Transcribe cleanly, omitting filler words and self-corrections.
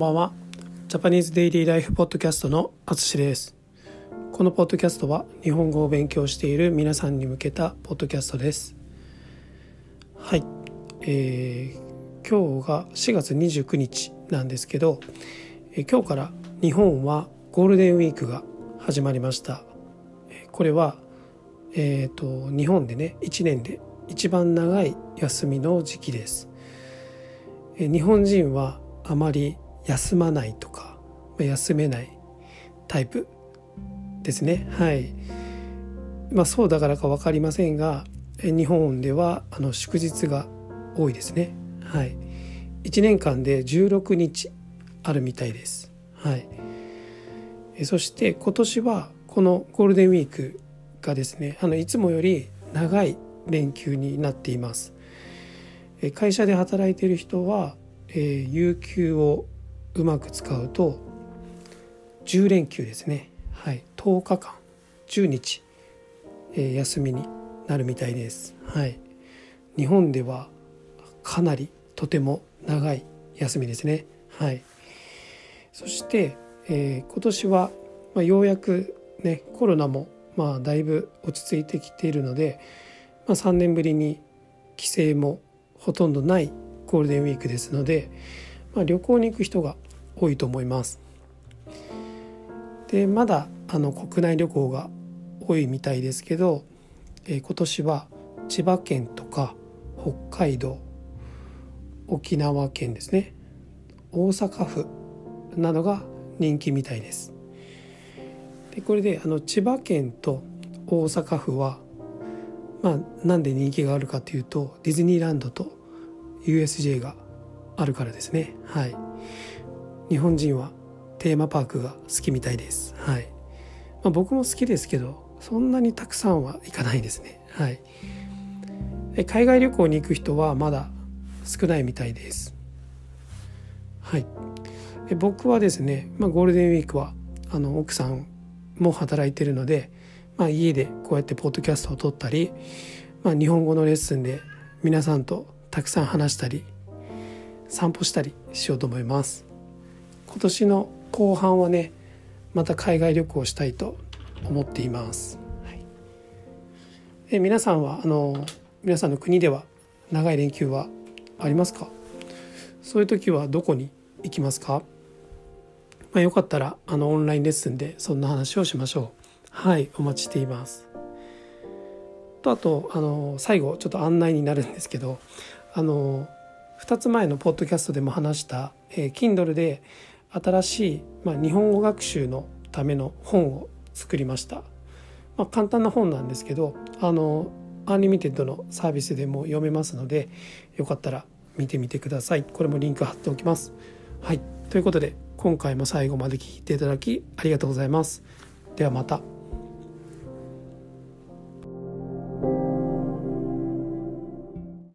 んばんは。ジャパニーズデイリーライフポッドキャストのあつしです。このポッドキャストは日本語を勉強している皆さんに向けたポッドキャストです。はい、今日が4月29日なんですけど、今日から日本はゴールデンウィークが始まりました。これは、日本でね、1年で一番長い休みの時期です。日本人はあまり休まないとか休めないタイプですね。はい、そうだからか分かりませんが、日本では祝日が多いですね。はい、1年間で16日あるみたいです。はい、そして今年はこのゴールデンウィークがですね、いつもより長い連休になっています。会社で働いている人は、有給をうまく使うと10連休ですね。はい、10日間10日、休みになるみたいです。はい、日本ではかなりとても長い休みですね。はい、そして、今年は、ようやく、ね、コロナも、だいぶ落ち着いてきているので、3年ぶりに帰省もほとんどないゴールデンウィークですので、旅行に行く人が多いと思います。で、まだ国内旅行が多いみたいですけど、今年は千葉県とか北海道、沖縄県ですね、大阪府などが人気みたいです。でこれで千葉県と大阪府は、なんで人気があるかというと、ディズニーランドと USJ があるからですね。はい、日本人はテーマパークが好きみたいです。はい、僕も好きですけど、そんなにたくさんは行かないですね。はい、海外旅行に行く人はまだ少ないみたいです。はい、僕はですね、ゴールデンウィークは奥さんも働いているので、家でこうやってポッドキャストを撮ったり、日本語のレッスンで皆さんとたくさん話したり散歩したりしようと思います。今年の後半はね、また海外旅行をしたいと思っています。はい、皆さんは皆さんの国では長い連休はありますか？そういう時はどこに行きますか？よかったらオンラインレッスンでそんな話をしましょう。はい、お待ちしています。とあと最後ちょっと案内になるんですけど、2つ前のポッドキャストでも話した、Kindle で新しい、日本語学習のための本を作りました。簡単な本なんですけど、アンリミテッドのサービスでも読めますので、よかったら見てみてください。これもリンク貼っておきます。はい、ということで今回も最後まで聞いていただきありがとうございます。ではまた。